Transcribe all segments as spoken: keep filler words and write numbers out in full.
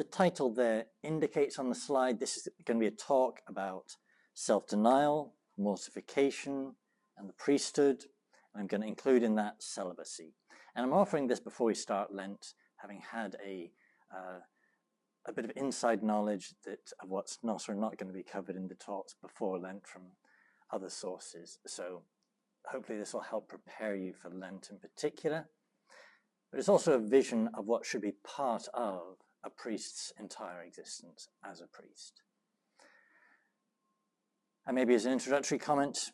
The title there indicates on the slide this is going to be a talk about self-denial, mortification, and the priesthood. I'm going to include in that celibacy. And I'm offering this before we start Lent, having had a, uh, a bit of inside knowledge that of what's not or not going to be covered in the talks before Lent from other sources. So hopefully this will help prepare you for Lent in particular. But it's also a vision of what should be part of a priest's entire existence as a priest. And maybe as an introductory comment,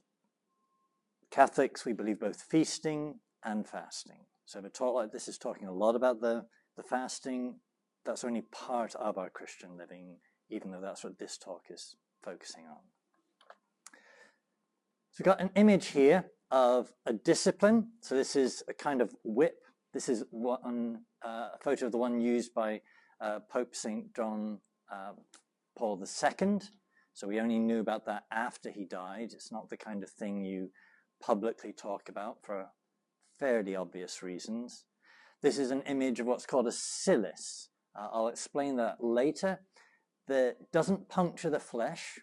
Catholics, we believe both feasting and fasting. So the talk like this is talking a lot about the, the fasting. That's only part of our Christian living, even though that's what this talk is focusing on. So we've got an image here of a discipline. So this is a kind of whip. This is one uh, a photo of the one used by uh, Pope Saint John uh, Paul the Second. So we only knew about that after he died. It's not the kind of thing you publicly talk about for fairly obvious reasons. This is an image of what's called a psyllis. Uh, I'll explain that later. That doesn't puncture the flesh,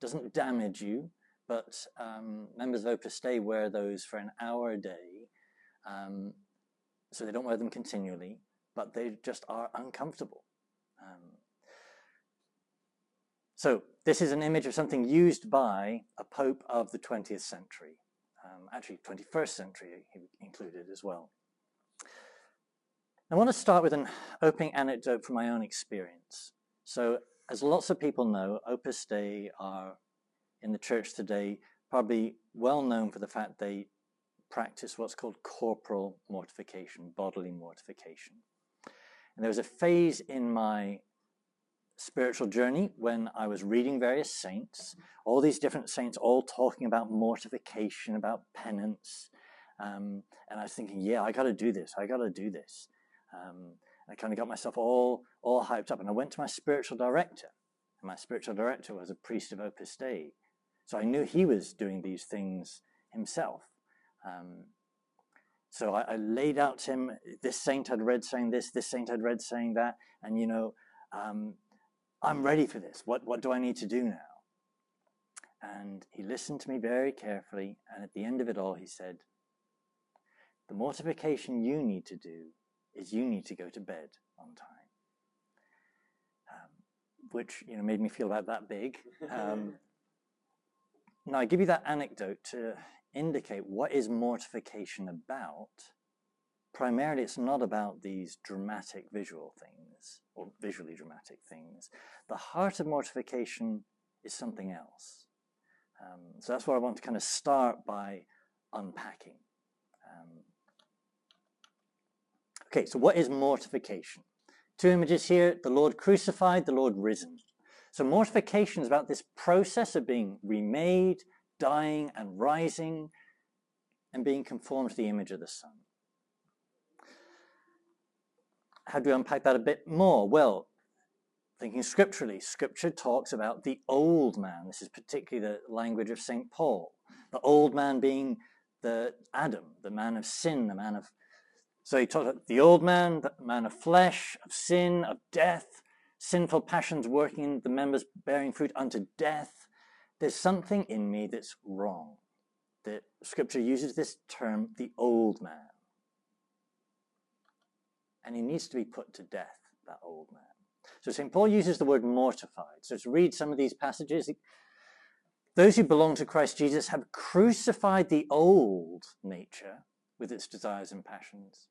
doesn't damage you, but um, members of Opus Dei wear those for an hour a day. Um, So they don't wear them continually, but they just are uncomfortable. Um, so this is an image of something used by a pope of the twentieth century. Um, actually, twenty-first century he included as well. I want to start with an opening anecdote from my own experience. So as lots of people know, Opus Dei are in the church today probably well known for the fact they practice what's called corporal mortification, bodily mortification. And there was a phase in my spiritual journey when I was reading various saints, all these different saints all talking about mortification, about penance. Um, and I was thinking, yeah, I got to do this. I got to do this. Um, I kind of got myself all, all hyped up. And I went to my spiritual director. And my spiritual director was a priest of Opus Dei. So I knew he was doing these things himself. Um, so I, I laid out to him, this saint had read saying this, this saint had read saying that, and you know, um, I'm ready for this. What, what do I need to do now? And he listened to me very carefully, and at the end of it all, he said, the mortification you need to do is you need to go to bed on time. Um, which, you know, made me feel about that big. Um, now I give you that anecdote to indicate what is mortification about. Primarily, it's not about these dramatic visual things or visually dramatic things. The heart of mortification is something else. Um, so that's what I want to kind of start by unpacking. Um, okay, so what is mortification? Two images here, the Lord crucified, the Lord risen. So mortification is about this process of being remade, dying and rising, and being conformed to the image of the Son. How do we unpack that a bit more? Well, thinking scripturally, Scripture talks about the old man. This is particularly the language of Saint Paul. The old man being the Adam, the man of sin, the man of... So he talked about the old man, the man of flesh, of sin, of death, sinful passions working in the members bearing fruit unto death. There's something in me that's wrong. That Scripture uses this term, the old man. And he needs to be put to death, that old man. So Saint Paul uses the word mortified. So to read some of these passages, those who belong to Christ Jesus have crucified the old nature with its desires and passions.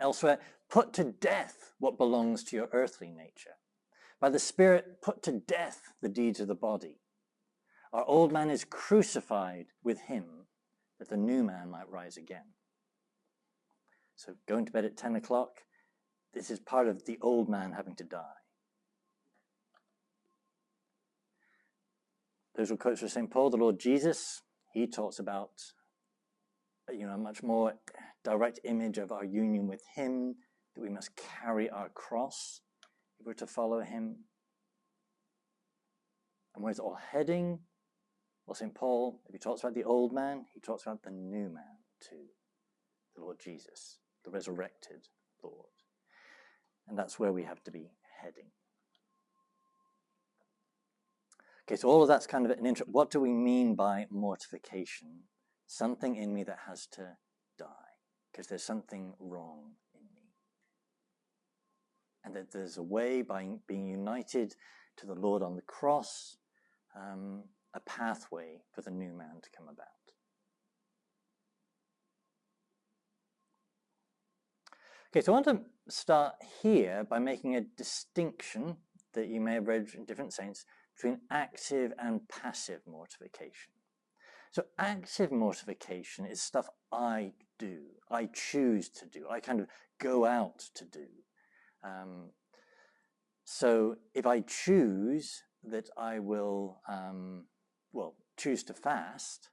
Elsewhere, put to death what belongs to your earthly nature. By the Spirit, put to death the deeds of the body. Our old man is crucified with him, that the new man might rise again. So going to bed at ten o'clock, this is part of the old man having to die. Those were quotes from Saint Paul, the Lord Jesus. He talks about, you know, a much more direct image of our union with him, that we must carry our cross if we're to follow him. And where's it all heading? Well, Saint Paul, if he talks about the old man, he talks about the new man too, the Lord Jesus, the resurrected Lord. And that's where we have to be heading. Okay, so all of that's kind of an intro. What do we mean by mortification? Something in me that has to die, because there's something wrong in me. And that there's a way, by being united to the Lord on the cross, um, a pathway for the new man to come about. Okay, so I want to start here by making a distinction that you may have read in different saints between active and passive mortification. So active mortification is stuff I do, I choose to do, I kind of go out to do. Um, so if I choose that I will, um, well, choose to fast,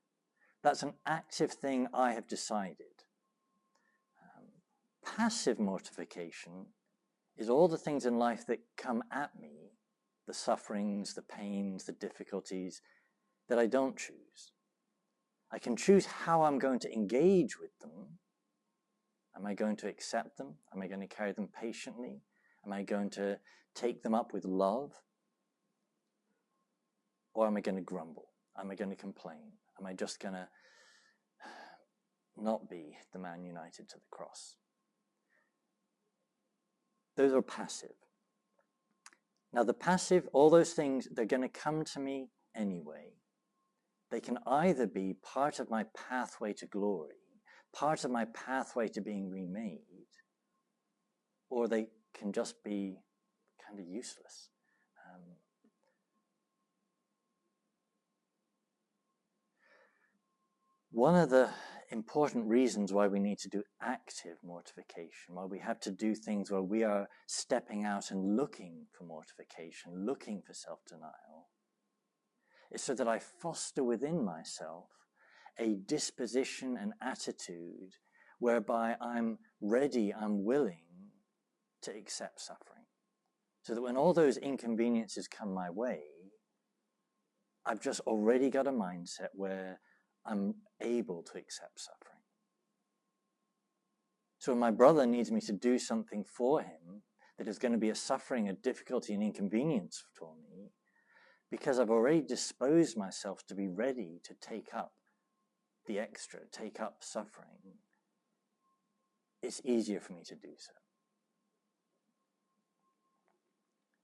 that's an active thing I have decided. Passive mortification is all the things in life that come at me, the sufferings, the pains, the difficulties, that I don't choose. I can choose how I'm going to engage with them. Am I going to accept them? Am I going to carry them patiently? Am I going to take them up with love? Or am I going to grumble? Am I going to complain? Am I just going to not be the man united to the cross? Those are passive. Now the passive, all those things, they're going to come to me anyway. They can either be part of my pathway to glory, part of my pathway to being remade, or they can just be kind of useless. Um, one of the important reasons why we need to do active mortification, why we have to do things where we are stepping out and looking for mortification, looking for self-denial, is so that I foster within myself a disposition and attitude whereby I'm ready, I'm willing to accept suffering. So that when all those inconveniences come my way, I've just already got a mindset where I'm able to accept suffering. So when my brother needs me to do something for him that is going to be a suffering, a difficulty, an inconvenience for me, because I've already disposed myself to be ready to take up the extra, take up suffering, it's easier for me to do so.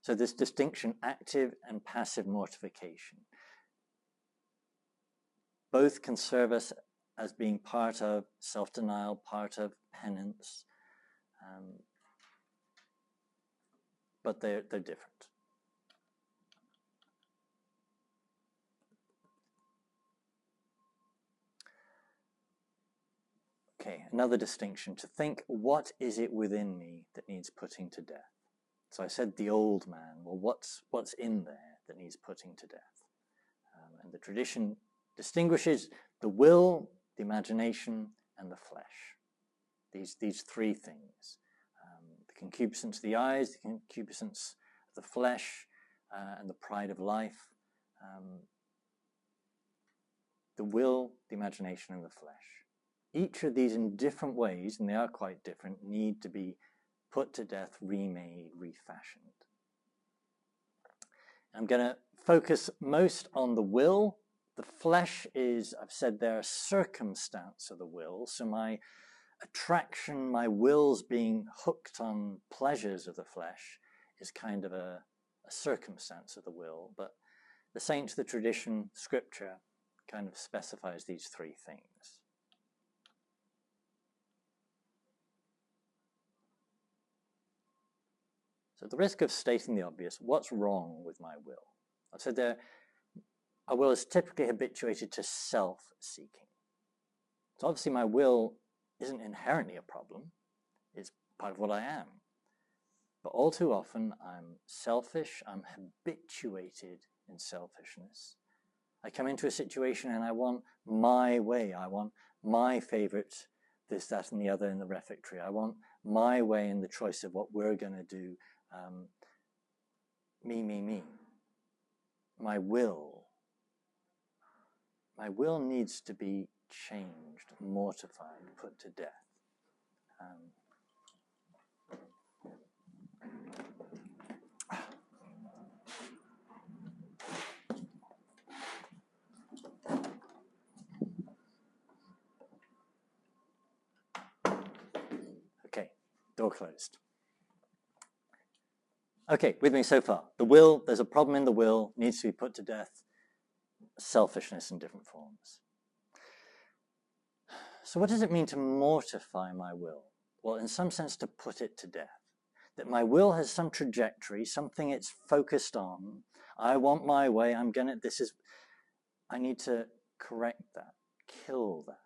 So this distinction, active and passive mortification, both can serve us as being part of self-denial, part of penance, um, but they're, they're different. Okay, another distinction, to think, what is it within me that needs putting to death? So I said the old man, well, what's, what's in there that needs putting to death? Um, and the tradition distinguishes the will, the imagination, and the flesh. These, these three things. Um, the concupiscence of the eyes, the concupiscence of the flesh, uh, and the pride of life. Um, the will, the imagination, and the flesh. Each of these in different ways, and they are quite different, need to be put to death, remade, refashioned. I'm going to focus most on the will. The flesh is, I've said there, a circumstance of the will. So my attraction, my will's being hooked on pleasures of the flesh is kind of a, a circumstance of the will. But the saints, the tradition, scripture kind of specifies these three things. So at the risk of stating the obvious, what's wrong with my will? I've said there, our will is typically habituated to self-seeking. So obviously my will isn't inherently a problem. It's part of what I am. But all too often I'm selfish, I'm habituated in selfishness. I come into a situation and I want my way. I want my favorite this, that, and the other in the refectory. I want my way in the choice of what we're going to do. Um, me, me, me. My will. My will needs to be changed, mortified, put to death. Um, Door closed. Okay, with me so far. The will, there's a problem in the will, needs to be put to death. Selfishness in different forms. So what does it mean to mortify my will? Well, in some sense, to put it to death. That my will has some trajectory, something it's focused on. I want my way, I'm gonna, this is, I need to correct that, kill that,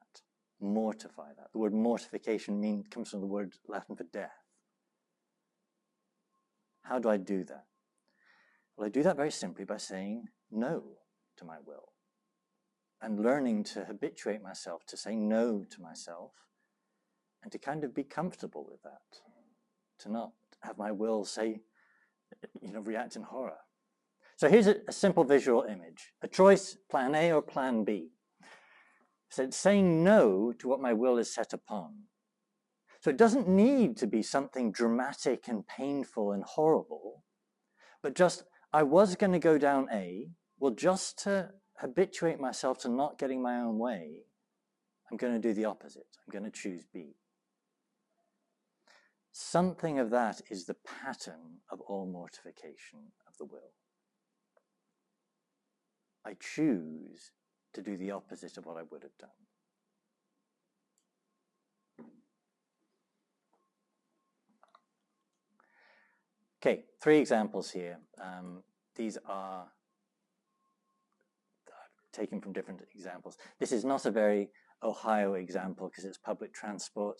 mortify that. The word mortification means, comes from the word Latin for death. How do I do that? Well, I do that very simply by saying no to my will and learning to habituate myself, to say no to myself and to kind of be comfortable with that, to not have my will say, you know, react in horror. So here's a, a simple visual image, a choice, plan A or plan B. So it's saying no to what my will is set upon. So it doesn't need to be something dramatic and painful and horrible, but just, I was going to go down A, well, just to habituate myself to not getting my own way, I'm going to do the opposite. I'm going to choose B. Something of that is the pattern of all mortification of the will. I choose to do the opposite of what I would have done. Okay, three examples here. Um, these are taken from different examples. This is not a very Ohio example because it's public transport,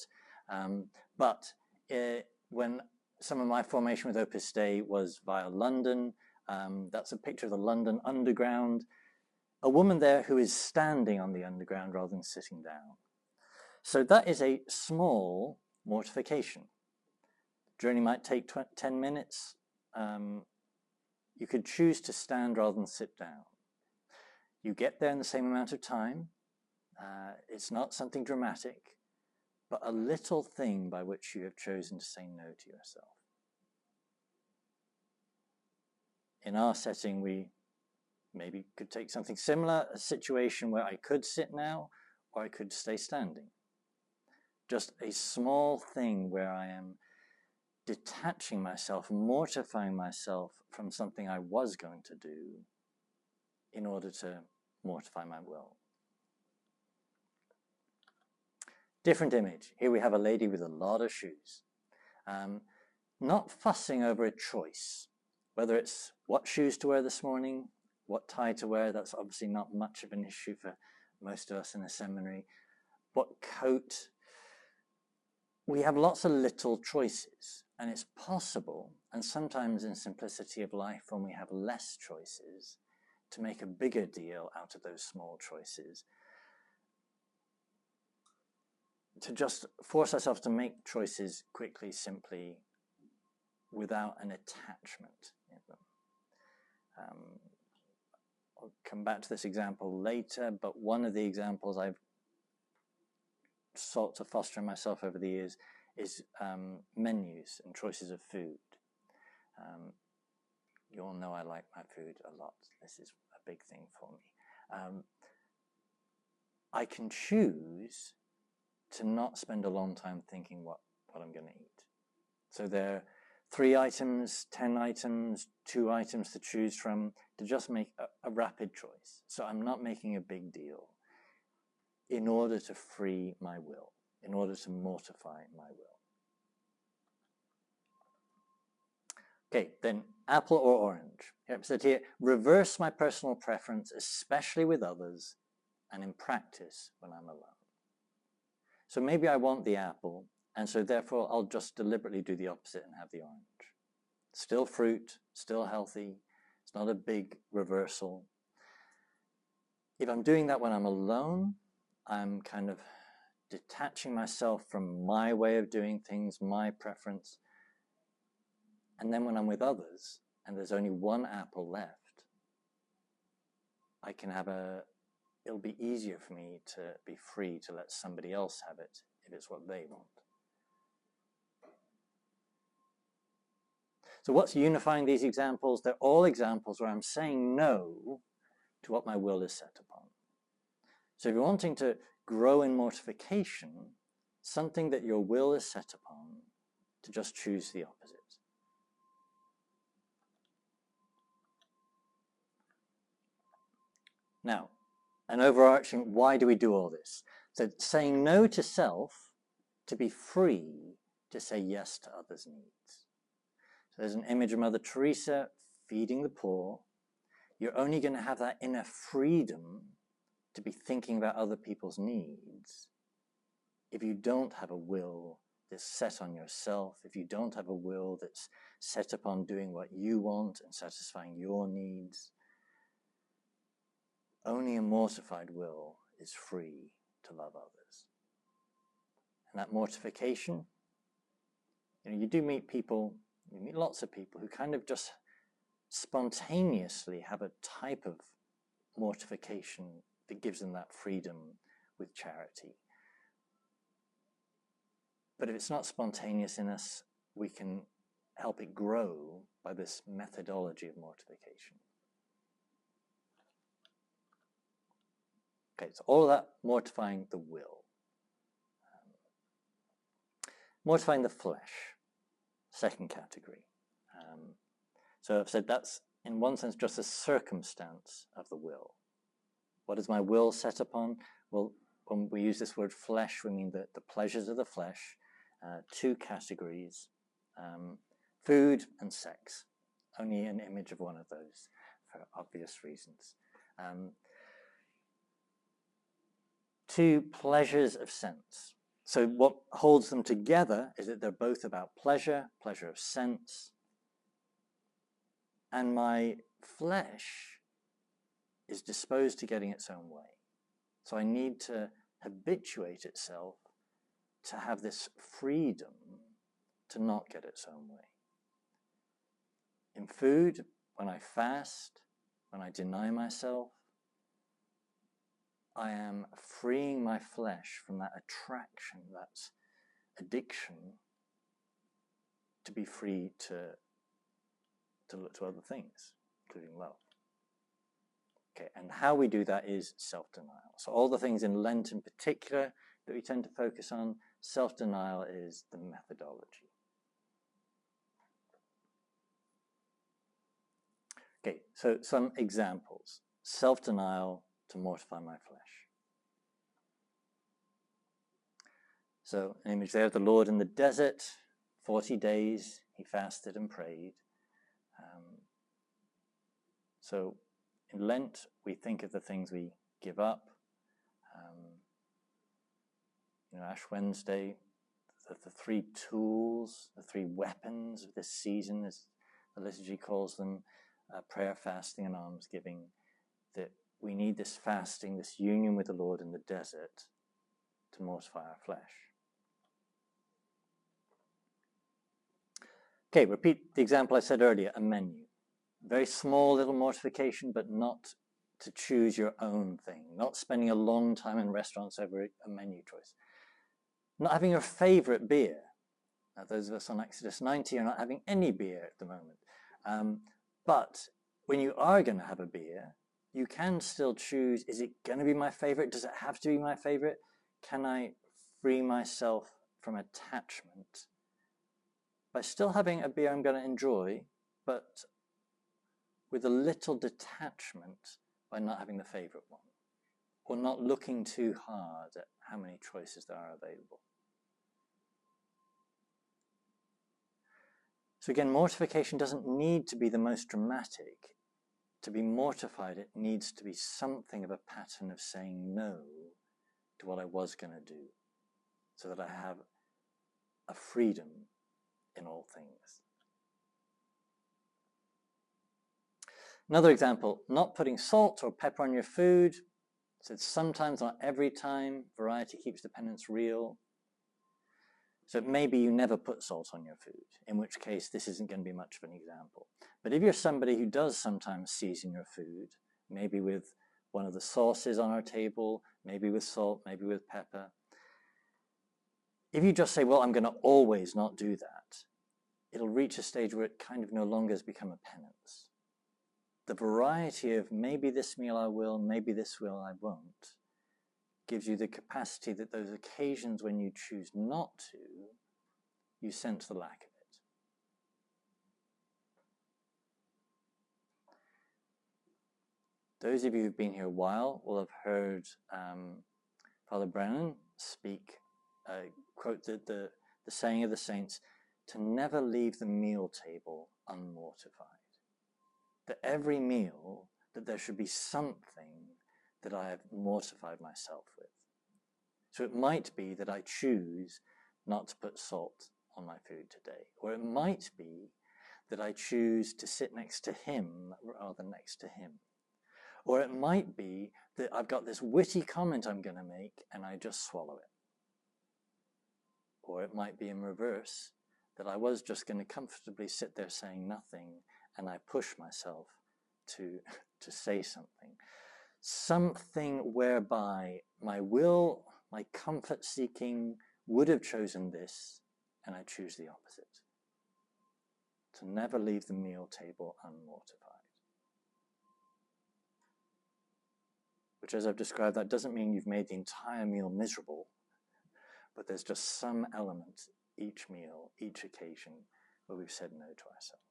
um, but it, when some of my formation with Opus Dei was via London, um, that's a picture of the London Underground. A woman there who is standing on the Underground rather than sitting down. So that is a small mortification. Journey might take ten minutes. Um, you could choose to stand rather than sit down. You get there in the same amount of time. Uh, it's not something dramatic, but a little thing by which you have chosen to say no to yourself. In our setting, we maybe could take something similar, a situation where I could sit now or I could stay standing. Just a small thing where I am detaching myself, mortifying myself from something I was going to do in order to mortify my will. Different image. Here we have a lady with a lot of shoes, um, not fussing over a choice, whether it's what shoes to wear this morning, what tie to wear. That's obviously not much of an issue for most of us in the seminary. What coat. We have lots of little choices, and it's possible, and sometimes in simplicity of life when we have less choices, to make a bigger deal out of those small choices. To just force ourselves to make choices quickly, simply, without an attachment in them. Um, I'll come back to this example later, but one of the examples I've sought to foster in myself over the years is um, menus and choices of food. Um, you all know I like my food a lot. This is a big thing for me. Um, I can choose to not spend a long time thinking what, what I'm going to eat. So there are three items, ten items, two items to choose from, to just make a, a rapid choice. So I'm not making a big deal in order to free my will, in order to mortify my will. Okay, then apple or orange. Yep, so here, reverse my personal preference, especially with others, and in practice when I'm alone. So maybe I want the apple, and so therefore I'll just deliberately do the opposite and have the orange. Still fruit, still healthy. It's not a big reversal. If I'm doing that when I'm alone, I'm kind of detaching myself from my way of doing things, my preference. And then when I'm with others, and there's only one apple left, I can have a, it'll be easier for me to be free to let somebody else have it if it's what they want. So what's unifying these examples? They're all examples where I'm saying no to what my will is set upon. So if you're wanting to grow in mortification, something that your will is set upon, to just choose the opposite. Now, an overarching, why do we do all this? So saying no to self to be free to say yes to others' needs. So there's an image of Mother Teresa feeding the poor. You're only going to have that inner freedom to be thinking about other people's needs if you don't have a will that's set on yourself, if you don't have a will that's set upon doing what you want and satisfying your needs. Only a mortified will is free to love others. And that mortification, you know, you do meet people, you meet lots of people who kind of just spontaneously have a type of mortification that gives them that freedom with charity. But if it's not spontaneous in us, we can help it grow by this methodology of mortification. Okay, so all of that mortifying the will. Um, mortifying the flesh, second category. Um, so I've said that's, in one sense, just a circumstance of the will. What is my will set upon? Well, when we use this word flesh, we mean the, the pleasures of the flesh, uh, two categories, um, food and sex. Only an image of one of those for obvious reasons. Um, Two pleasures of sense. So what holds them together is that they're both about pleasure, pleasure of sense. And my flesh is disposed to getting its own way. So I need to habituate itself to have this freedom to not get its own way. In food, when I fast, when I deny myself, I am freeing my flesh from that attraction, that addiction, to be free to, to look to other things, including love. Okay, and how we do that is self-denial. So all the things in Lent in particular that we tend to focus on, self-denial is the methodology. Okay, so some examples. Self-denial, to mortify my flesh. So an image there of the Lord in the desert, forty days he fasted and prayed. Um, so in Lent we think of the things we give up. Um, you know, Ash Wednesday, the, the three tools, the three weapons of this season, as the liturgy calls them, uh, prayer, fasting and almsgiving, that we need this fasting, this union with the Lord in the desert to mortify our flesh. Okay, repeat the example I said earlier, a menu. Very small little mortification, but not to choose your own thing, not spending a long time in restaurants over a menu choice. Not having your favorite beer. Now, those of us on Exodus ninety are not having any beer at the moment. Um, but when you are going to have a beer, you can still choose, is it going to be my favorite? Does it have to be my favorite? Can I free myself from attachment by still having a beer I'm going to enjoy, but with a little detachment by not having the favorite one, or not looking too hard at how many choices there are available? So again, mortification doesn't need to be the most dramatic. To be mortified, it needs to be something of a pattern of saying no to what I was going to do, so that I have a freedom in all things. Another example, not putting salt or pepper on your food. So it's sometimes, not every time. Variety keeps the penance real. So maybe you never put salt on your food, in which case this isn't going to be much of an example. But if you're somebody who does sometimes season your food, maybe with one of the sauces on our table, maybe with salt, maybe with pepper, if you just say, well, I'm going to always not do that, it'll reach a stage where it kind of no longer has become a penance. The variety of maybe this meal I will, maybe this meal I won't, gives you the capacity that those occasions when you choose not to, you sense the lack of it. Those of you who've been here a while will have heard um, Father Brennan speak, uh, quote the, the, the saying of the saints, to never leave the meal table unmortified. That every meal, that there should be something that I have mortified myself with. So it might be that I choose not to put salt on my food today. Or it might be that I choose to sit next to him rather than next to him. Or it might be that I've got this witty comment I'm going to make and I just swallow it. Or it might be in reverse, that I was just going to comfortably sit there saying nothing and I push myself to, to say something. Something whereby my will, my comfort seeking, would have chosen this, and I choose the opposite. To never leave the meal table unmortified. Which, as I've described, that doesn't mean you've made the entire meal miserable, but there's just some element each meal, each occasion, where we've said no to ourselves.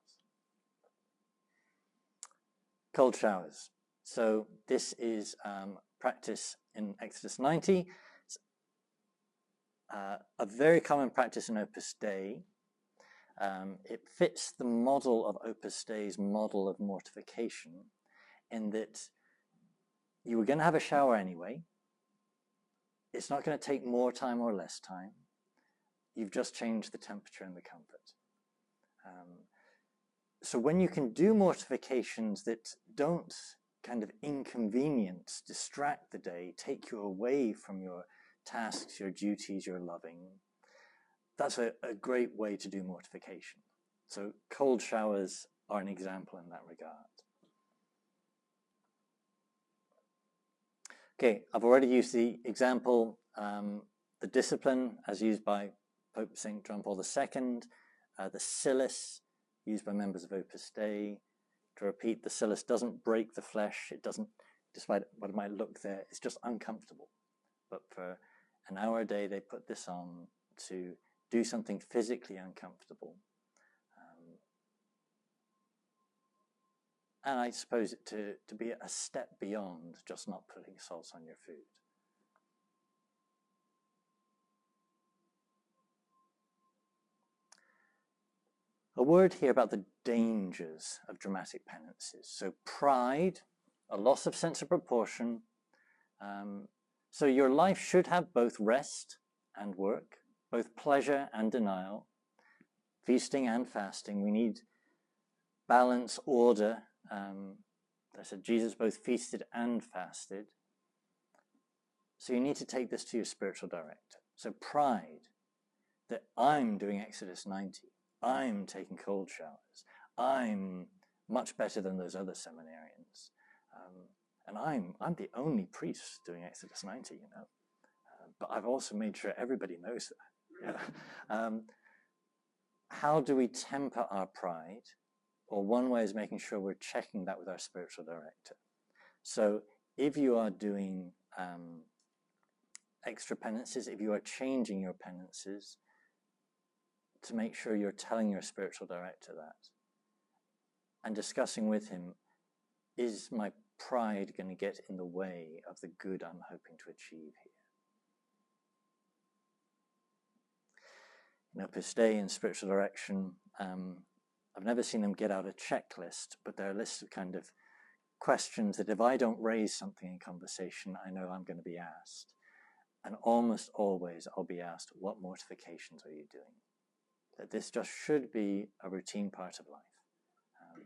Cold showers. So this is um, practice in Exodus ninety, uh, a very common practice in Opus Dei. Um, it fits the model of Opus Dei's model of mortification in that you were going to have a shower anyway. It's not going to take more time or less time. You've just changed the temperature and the comfort. Um, so when you can do mortifications that don't kind of inconvenience, distract the day, take you away from your tasks, your duties, your loving. That's a, a great way to do mortification. So cold showers are an example in that regard. Okay, I've already used the example, um, the discipline as used by Pope Saint John Paul the Second, uh, the Sillis used by members of Opus Dei. To repeat, the Sillis doesn't break the flesh, it doesn't, despite what it might look there, it's just uncomfortable. But for an hour a day, they put this on to do something physically uncomfortable. Um, and I suppose it to, to be a step beyond just not putting salt on your food. A word here about the dangers of dramatic penances. So pride, a loss of sense of proportion. Um, so your life should have both rest and work, both pleasure and denial, feasting and fasting. We need balance, order. Um, I said Jesus both feasted and fasted. So you need to take this to your spiritual director. So pride, that I'm doing Exodus ninety. I'm taking cold showers, I'm much better than those other seminarians, um, and I'm, I'm the only priest doing Exodus ninety, you know, uh, but I've also made sure everybody knows that. Yeah. Um, how do we temper our pride? Well, one way is making sure we're checking that with our spiritual director. So if you are doing um, extra penances, if you are changing your penances, to make sure you're telling your spiritual director that and discussing with him, is my pride going to get in the way of the good I'm hoping to achieve here? In Opus Dei and spiritual direction, um, I've never seen them get out a checklist, but there are lists of kind of questions that if I don't raise something in conversation, I know I'm going to be asked. And almost always I'll be asked, what mortifications are you doing? That this just should be a routine part of life. Um,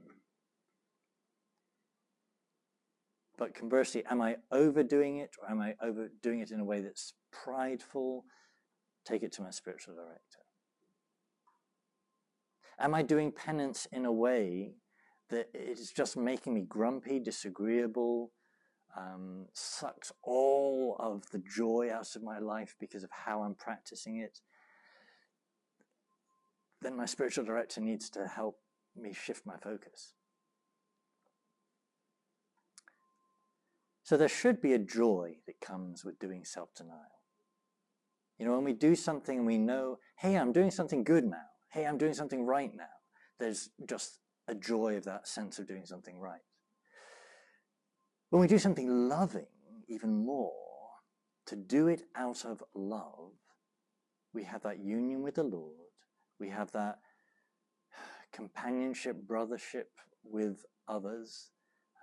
but conversely, am I overdoing it, or am I overdoing it in a way that's prideful? Take it to my spiritual director. Am I doing penance in a way that it's just making me grumpy, disagreeable, um, sucks all of the joy out of my life because of how I'm practicing it? Then my spiritual director needs to help me shift my focus. So there should be a joy that comes with doing self-denial. You know, when we do something and we know, hey, I'm doing something good now. Hey, I'm doing something right now. There's just a joy of that sense of doing something right. When we do something loving, even more, to do it out of love, we have that union with the Lord. We have that companionship, brothership with others.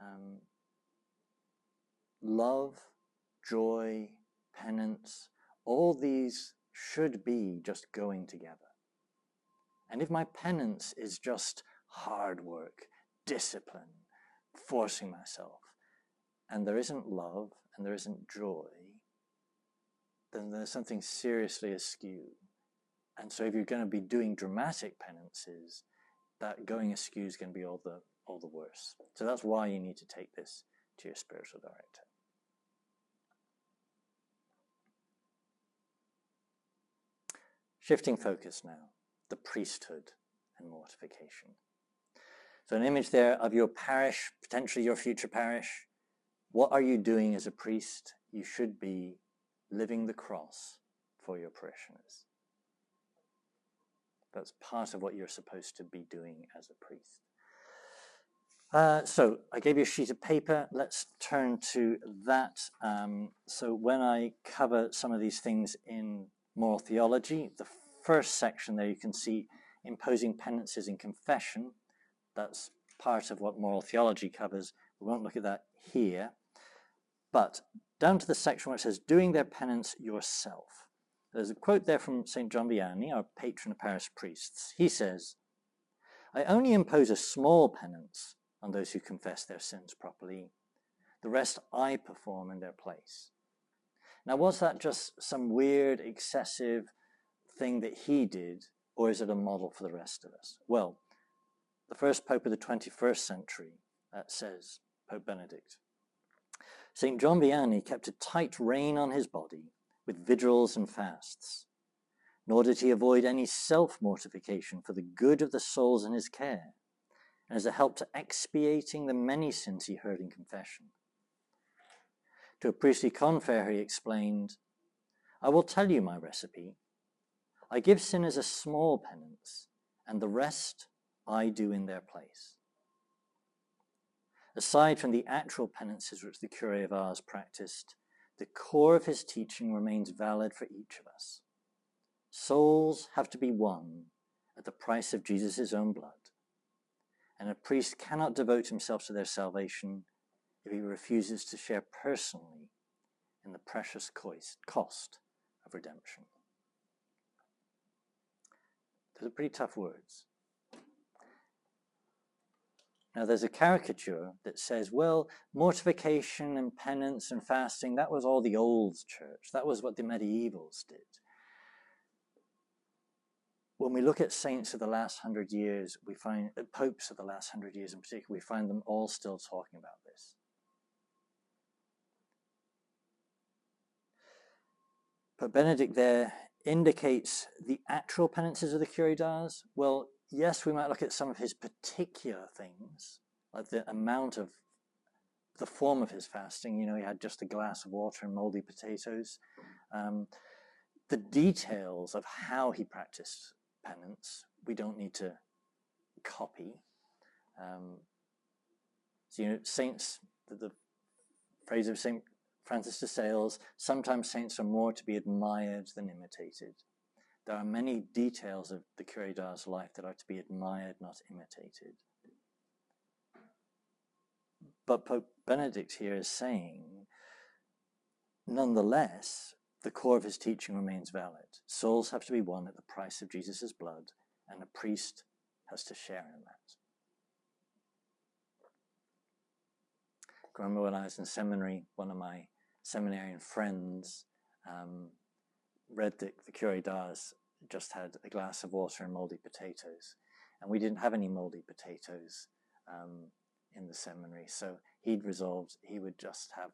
Um, love, joy, penance, all these should be just going together. And if my penance is just hard work, discipline, forcing myself, and there isn't love and there isn't joy, then there's something seriously askew. And so if you're going to be doing dramatic penances, that going askew is going to be all the, all the worse. So that's why you need to take this to your spiritual director. Shifting focus now, the priesthood and mortification. So an image there of your parish, potentially your future parish. What are you doing as a priest? You should be living the cross for your parishioners. That's part of what you're supposed to be doing as a priest. Uh, so I gave you a sheet of paper. Let's turn to that. Um, so when I cover some of these things in moral theology, the first section there you can see imposing penances in confession. That's part of what moral theology covers. We won't look at that here. But down to the section where it says, doing their penance yourself. There's a quote there from Saint John Bianchi, our patron of parish priests. He says, I only impose a small penance on those who confess their sins properly. The rest I perform in their place. Now, was that just some weird, excessive thing that he did, or is it a model for the rest of us? Well, the first Pope of the twenty-first century uh, says, Pope Benedict, Saint John Vianney kept a tight rein on his body with vigils and fasts, nor did he avoid any self-mortification for the good of the souls in his care, and as a help to expiating the many sins he heard in confession. To a priestly confrere, he explained, I will tell you my recipe. I give sinners a small penance, and the rest I do in their place. Aside from the actual penances which the Curé of Ars practiced, the core of his teaching remains valid for each of us. Souls have to be won at the price of Jesus' own blood, and a priest cannot devote himself to their salvation if he refuses to share personally in the precious cost of redemption. Those are pretty tough words. Now, there's a caricature that says, well, mortification and penance and fasting, that was all the old church. That was what the medievals did. When we look at saints of the last hundred years, we find, uh, popes of the last hundred years in particular, we find them all still talking about this. But Benedict there indicates the actual penances of the Curé d'Ars. Well, yes, we might look at some of his particular things, like the amount of the form of his fasting. You know, he had just a glass of water and moldy potatoes. Um, the details of how he practiced penance, we don't need to copy. Um, so, you know, saints, the, the phrase of Saint Francis de Sales, sometimes saints are more to be admired than imitated. There are many details of the Curé d'Ars' life that are to be admired, not imitated. But Pope Benedict here is saying, nonetheless, the core of his teaching remains valid. Souls have to be won at the price of Jesus' blood, and a priest has to share in that. I remember when I was in seminary, one of my seminarian friends um, read that the Curé d'Ars just had a glass of water and mouldy potatoes, and we didn't have any mouldy potatoes um, in the seminary, so he'd resolved he would just have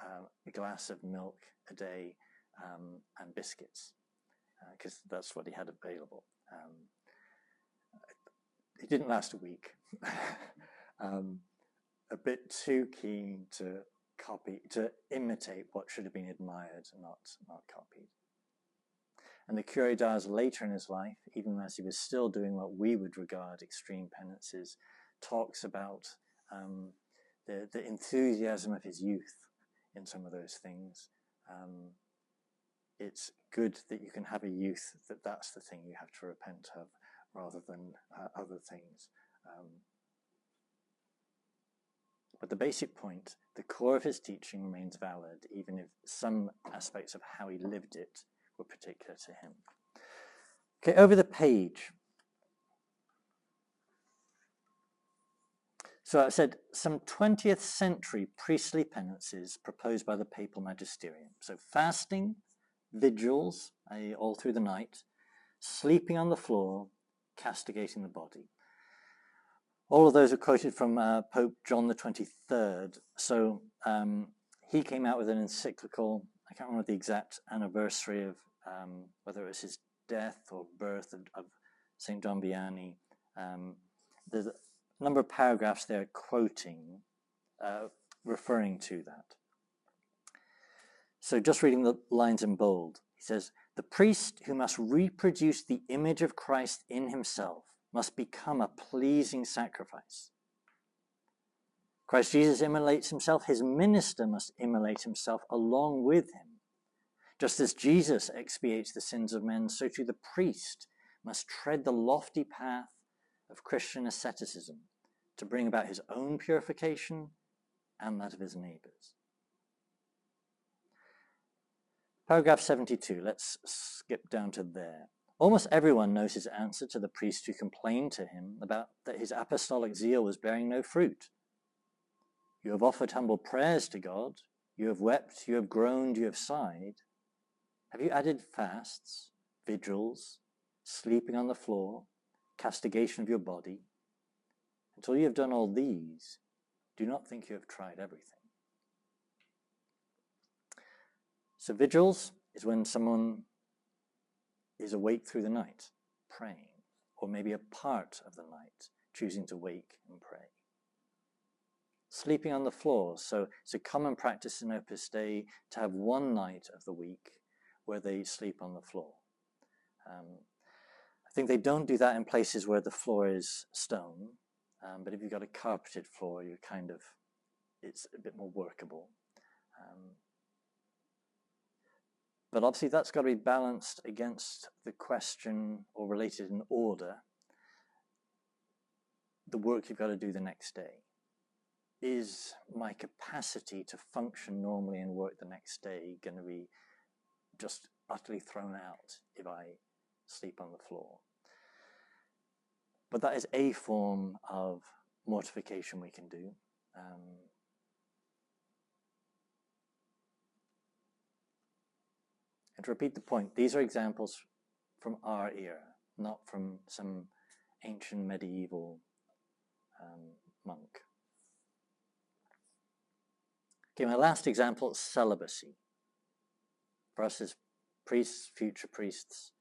uh, a glass of milk a day um, and biscuits, because uh, that's what he had available. Um, it didn't last a week. um, a bit too keen to copy, to imitate what should have been admired, not not copied. And the Curé d'Ars later in his life, even as he was still doing what we would regard extreme penances, talks about um, the, the enthusiasm of his youth in some of those things. Um, it's good that you can have a youth, that that's the thing you have to repent of rather than uh, other things. Um, but the basic point, the core of his teaching remains valid, even if some aspects of how he lived it were particular to him. Okay, over the page. So I said some twentieth century priestly penances proposed by the papal magisterium. So fasting, vigils, that is all through the night, sleeping on the floor, castigating the body. All of those are quoted from uh, Pope John the twenty-third. So um, he came out with an encyclical. I can't remember the exact anniversary of um, whether it was his death or birth of, of Saint John Bianchi. Um, there's a number of paragraphs there quoting, uh, referring to that. So just reading the lines in bold, he says, "The priest who must reproduce the image of Christ in himself must become a pleasing sacrifice. Christ Jesus immolates himself, his minister must immolate himself along with him. Just as Jesus expiates the sins of men, so too the priest must tread the lofty path of Christian asceticism to bring about his own purification and that of his neighbors." Paragraph seventy-two, let's skip down to there. Almost everyone knows his answer to the priest who complained to him about that his apostolic zeal was bearing no fruit. "You have offered humble prayers to God, you have wept, you have groaned, you have sighed. Have you added fasts, vigils, sleeping on the floor, castigation of your body? Until you have done all these, do not think you have tried everything." So vigils is when someone is awake through the night, praying, or maybe a part of the night, choosing to wake and pray. Sleeping on the floor, so it's a common practice in Opus Dei to have one night of the week where they sleep on the floor. Um, I think they don't do that in places where the floor is stone, um, but if you've got a carpeted floor, you're kind of, it's a bit more workable. Um, but obviously that's got to be balanced against the question, or related in order, the work you've got to do the next day. Is my capacity to function normally and work the next day going to be just utterly thrown out if I sleep on the floor? But that is a form of mortification we can do. Um, and to repeat the point, these are examples from our era, not from some ancient medieval um, monk. Okay, my last example is celibacy. For us as priests, future priests,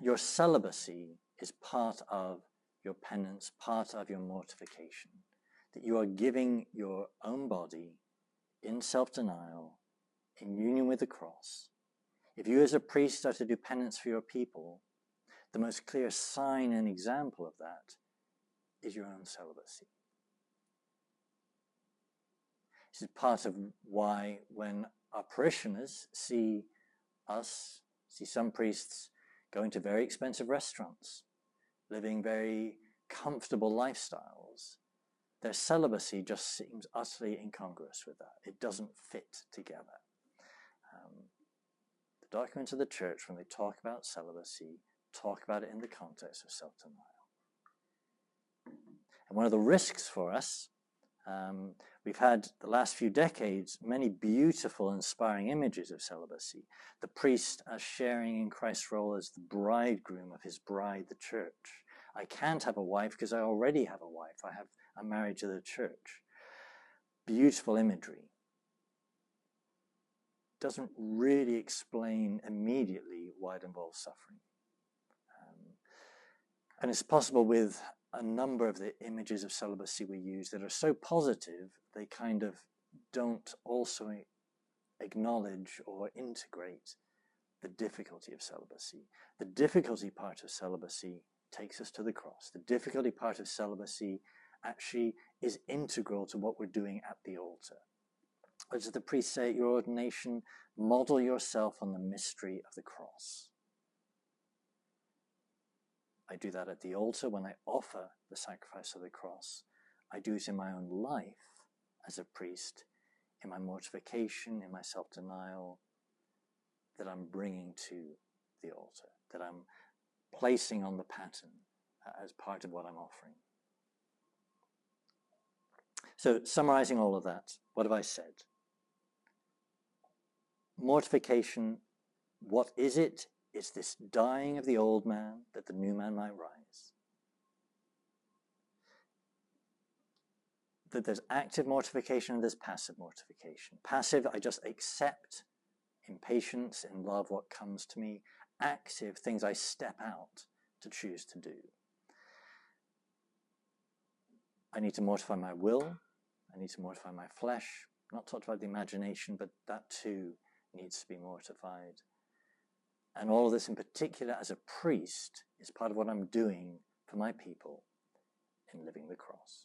your celibacy is part of your penance, part of your mortification, that you are giving your own body in self-denial, in union with the cross. If you as a priest are to do penance for your people, the most clear sign and example of that is your own celibacy. This is part of why when our parishioners see us, see some priests going to very expensive restaurants, living very comfortable lifestyles, their celibacy just seems utterly incongruous with that. It doesn't fit together. Um, the documents of the church, when they talk about celibacy, talk about it in the context of self-denial. And one of the risks for us, Um, we've had the last few decades many beautiful, inspiring images of celibacy. The priest as sharing in Christ's role as the bridegroom of his bride, the church. I can't have a wife because I already have a wife. I have a marriage of the church. Beautiful imagery. Doesn't really explain immediately why it involves suffering. Um, and it's possible with a number of the images of celibacy we use that are so positive, they kind of don't also acknowledge or integrate the difficulty of celibacy. The difficulty part of celibacy takes us to the cross. The difficulty part of celibacy actually is integral to what we're doing at the altar. As the priests say at your ordination, model yourself on the mystery of the cross. I do that at the altar when I offer the sacrifice of the cross. I do it in my own life as a priest, in my mortification, in my self-denial, that I'm bringing to the altar, that I'm placing on the pattern as part of what I'm offering. So, summarizing all of that, what have I said? Mortification, what is it? It's this dying of the old man that the new man might rise. That there's active mortification and there's passive mortification. Passive, I just accept in patience, in love, what comes to me. Active, things I step out to choose to do. I need to mortify my will. I need to mortify my flesh. I'm not talked about the imagination, but that too needs to be mortified. And all of this in particular as a priest is part of what I'm doing for my people in living the cross.